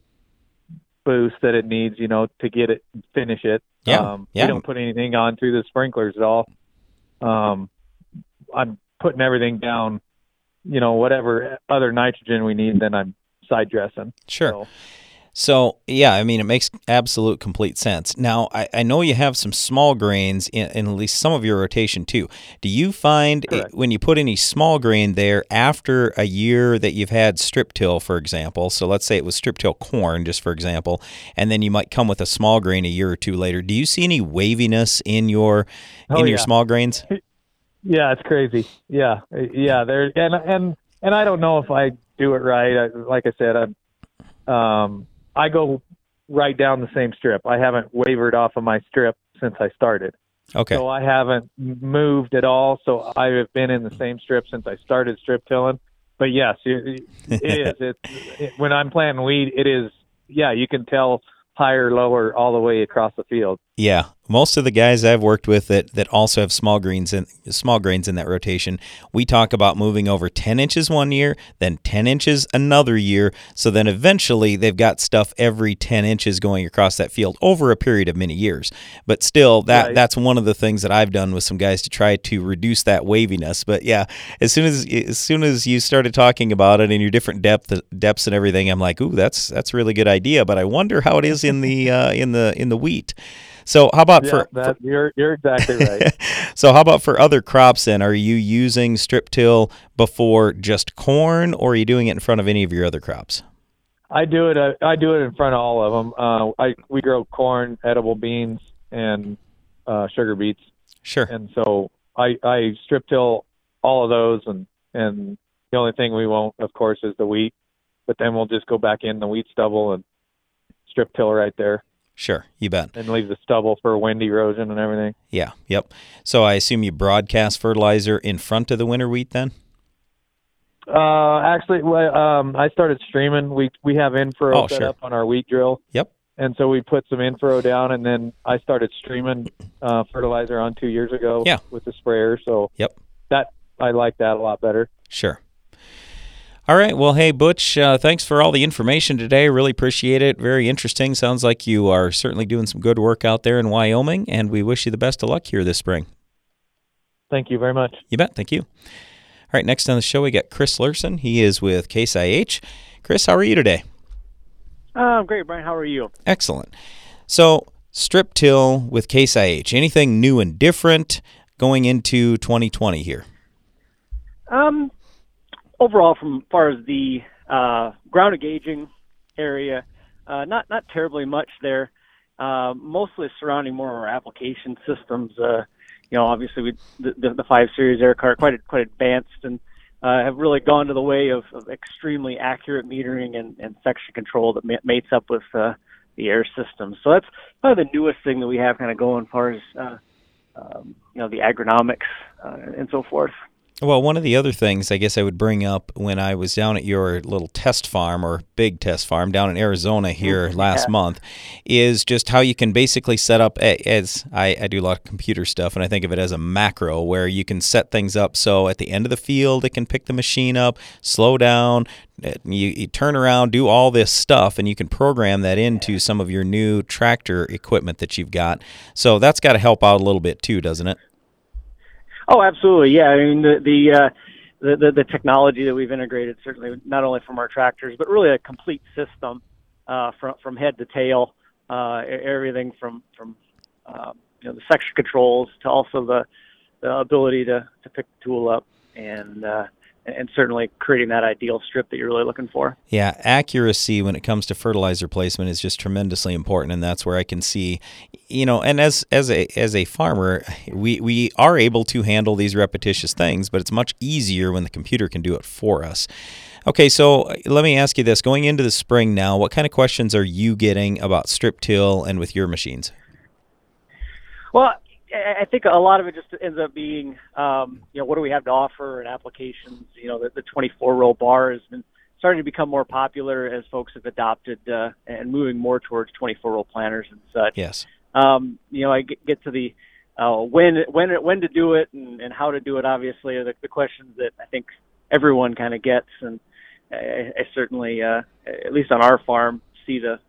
boost that it needs, you know, to get it, finish it. We don't put anything on through the sprinklers at all. I'm putting everything down, you know, whatever other nitrogen we need, then I'm side dressing. Sure. So yeah, I mean, it makes absolute complete sense. Now, I know you have some small grains in at least some of your rotation too. Do you find it, when you put any small grain there after a year that you've had strip-till, for example, so let's say it was strip-till corn, just for example, and then you might come with a small grain a year or two later, do you see any waviness in your your small grains? Yeah, it's crazy. Yeah. There and I don't know if I do it right. Like I said, I go right down the same strip. I haven't wavered off of my strip since I started. Okay. So I haven't moved at all. So I have been in the same strip since I started strip tilling. But yes, it is. When I'm planting wheat, it is. Yeah, you can tell higher, lower, all the way across the field. Yeah. Most of the guys I've worked with that also have small grains in that rotation, we talk about moving over 10 inches one year, then 10 inches another year, so then eventually they've got stuff every 10 inches going across that field over a period of many years. But still, that's one of the things that I've done with some guys to try to reduce that waviness. But yeah, as soon as you started talking about it and your different depths and everything, I'm like, ooh, that's a really good idea. But I wonder how it is in the wheat. So how about you're exactly right. So how about for other crops then? Are you using strip-till before just corn, or are you doing it in front of any of your other crops? I do it in front of all of them. We grow corn, edible beans, and sugar beets. Sure. And so I strip-till all of those, and the only thing we won't, of course, is the wheat. But then we'll just go back in the wheat stubble and strip-till right there. Sure, you bet. And leave the stubble for wind erosion and everything. Yeah, yep. So I assume you broadcast fertilizer in front of the winter wheat then? Actually, I started streaming. We have infro set up on our wheat drill. Yep. And so we put some infro down, and then I started streaming fertilizer on 2 years ago with the sprayer. So that I like that a lot better. Sure. All right. Well, hey, Butch, thanks for all the information today. Really appreciate it. Very interesting. Sounds like you are certainly doing some good work out there in Wyoming, and we wish you the best of luck here this spring. Thank you very much. You bet. Thank you. All right. Next on the show, we got Chris Larson. He is with Case IH. Chris, how are you today? I'm great, Brian. How are you? Excellent. So strip-till with Case IH. Anything new and different going into 2020 here? Overall, from far as the ground engaging area, not terribly much there. Mostly surrounding more of our application systems. You know, obviously the 5 Series air cart quite advanced, and have really gone to the way of extremely accurate metering and section control that mates up with the air system. So that's probably the newest thing that we have kind of going as far as you know, the agronomics and so forth. Well, one of the other things I guess I would bring up when I was down at your little test farm or big test farm down in Arizona here last month is just how you can basically set up, as I do a lot of computer stuff, and I think of it as a macro where you can set things up so at the end of the field it can pick the machine up, slow down, you turn around, do all this stuff, and you can program that into some of your new tractor equipment that you've got. So that's got to help out a little bit too, doesn't it? Oh, absolutely. Yeah, I mean the technology that we've integrated, certainly not only from our tractors, but really a complete system from head to tail. Everything from you know, the section controls to also the ability to pick the tool up and certainly creating that ideal strip that you're really looking for. Yeah, accuracy when it comes to fertilizer placement is just tremendously important, and that's where I can see, you know, and as a farmer, we are able to handle these repetitious things, but it's much easier when the computer can do it for us. Okay, so let me ask you this. Going into the spring now, what kind of questions are you getting about strip-till and with your machines? Well, I think a lot of it just ends up being, you know, what do we have to offer in applications? You know, the 24-row bar has been starting to become more popular as folks have adopted and moving more towards 24-row planters and such. Yes. You know, I get to the when to do it and how to do it, obviously, are the questions that I think everyone kind of gets. And I certainly, at least on our farm, see the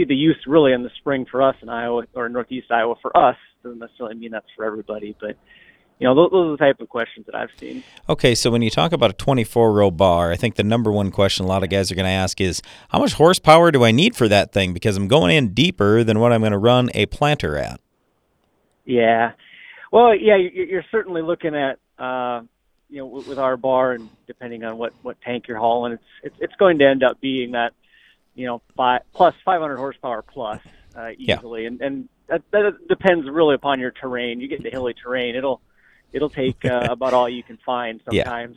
see the use really in the spring for us in Iowa, or Northeast Iowa for us. Doesn't necessarily mean that's for everybody, but you know, those are the type of questions that I've seen. Okay, so when you talk about a 24-row bar, I think the number one question a lot of guys are going to ask is, how much horsepower do I need for that thing? Because I'm going in deeper than what I'm going to run a planter at. Yeah. Well, yeah, you're certainly looking at, you know, with our bar, and depending on what tank you're hauling, it's going to end up being that, you know, plus 500 horsepower plus easily. Yeah. And that depends really upon your terrain. You get into hilly terrain, It'll take about all you can find sometimes.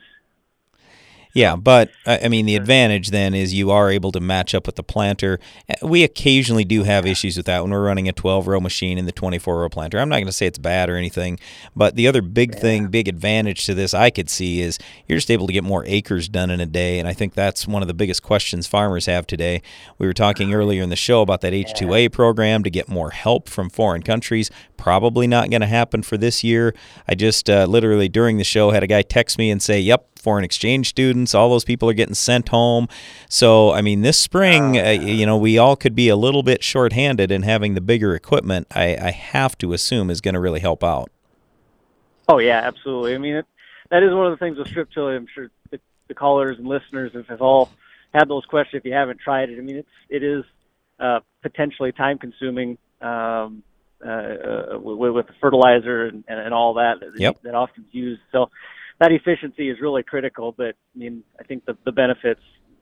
Yeah, but, I mean, the advantage then is you are able to match up with the planter. We occasionally do have issues with that when we're running a 12-row machine in the 24-row planter. I'm not going to say it's bad or anything, but the other big advantage to this I could see is you're just able to get more acres done in a day, and I think that's one of the biggest questions farmers have today. We were talking earlier in the show about that H2A program to get more help from foreign countries. Probably not going to happen for this year. I just literally during the show had a guy text me and say, yep, foreign exchange students, all those people are getting sent home. So, I mean, this spring, you know, we all could be a little bit shorthanded, and having the bigger equipment, I have to assume, is going to really help out. Oh, yeah, absolutely. I mean, that is one of the things with Strip-Till. I'm sure the callers and listeners have all had those questions if you haven't tried it. I mean, it is potentially time-consuming with the fertilizer and all that often is used. So, that efficiency is really critical, but I mean, I think the benefits,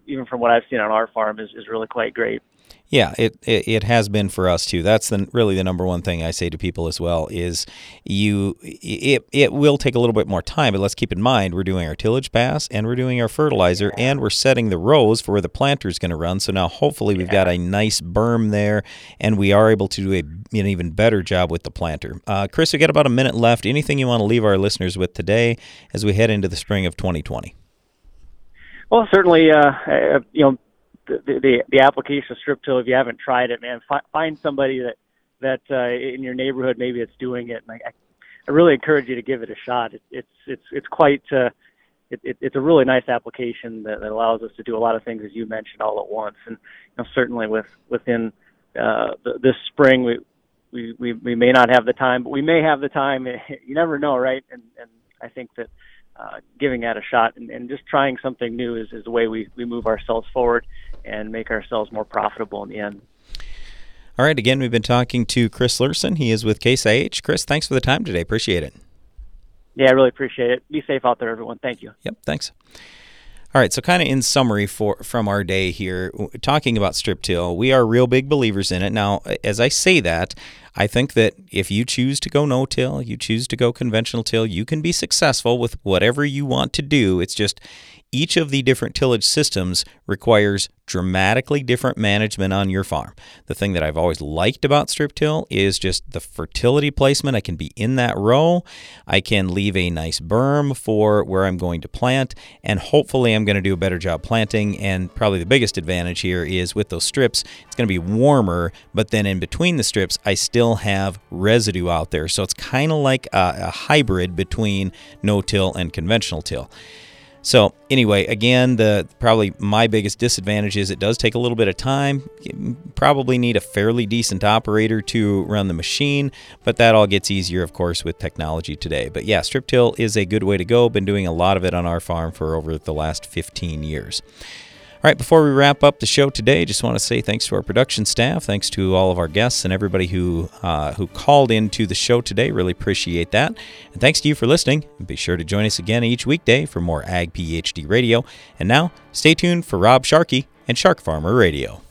even from what I've seen on our farm, is really quite great. Yeah, it has been for us too. That's really the number one thing I say to people as well is it will take a little bit more time, but let's keep in mind we're doing our tillage pass and we're doing our fertilizer and we're setting the rows for where the planter is going to run. So now hopefully we've got a nice berm there and we are able to do an even better job with the planter. Chris, we got about a minute left. Anything you want to leave our listeners with today as we head into the spring of 2020? Well, certainly, you know, the application of Strip-Till, if you haven't tried it, man, find somebody that in your neighborhood maybe it's doing it, and I really encourage you to give it a shot. It's a really nice application that allows us to do a lot of things, as you mentioned, all at once. And you know, certainly this spring, we may not have the time, but we may have the time. You never know, right? And I think that giving that a shot and just trying something new is the way we move ourselves forward and make ourselves more profitable in the end. All right, again, we've been talking to Chris Larson. He is with Case IH. Chris, thanks for the time today. Appreciate it. Yeah, I really appreciate it. Be safe out there, everyone. Thank you. Yep, thanks. All right, so kind of in summary from our day here, talking about Strip-Till, we are real big believers in it. Now, as I say that, I think that if you choose to go no-till, you choose to go conventional till, you can be successful with whatever you want to do. It's just each of the different tillage systems requires dramatically different management on your farm. The thing that I've always liked about Strip-Till is just the fertility placement. I can be in that row. I can leave a nice berm for where I'm going to plant, and hopefully I'm going to do a better job planting. And probably the biggest advantage here is with those strips, it's going to be warmer, but then in between the strips, I still have residue out there. So it's kind of like a hybrid between no-till and conventional till. So anyway, again, the probably my biggest disadvantage is it does take a little bit of time. You probably need a fairly decent operator to run the machine, but that all gets easier, of course, with technology today. But yeah, Strip-Till is a good way to go. Been doing a lot of it on our farm for over the last 15 years. All right, before we wrap up the show today, just want to say thanks to our production staff, thanks to all of our guests and everybody who called into the show today. Really appreciate that. And thanks to you for listening. And be sure to join us again each weekday for more Ag PhD Radio. And now, stay tuned for Rob Sharkey and Shark Farmer Radio.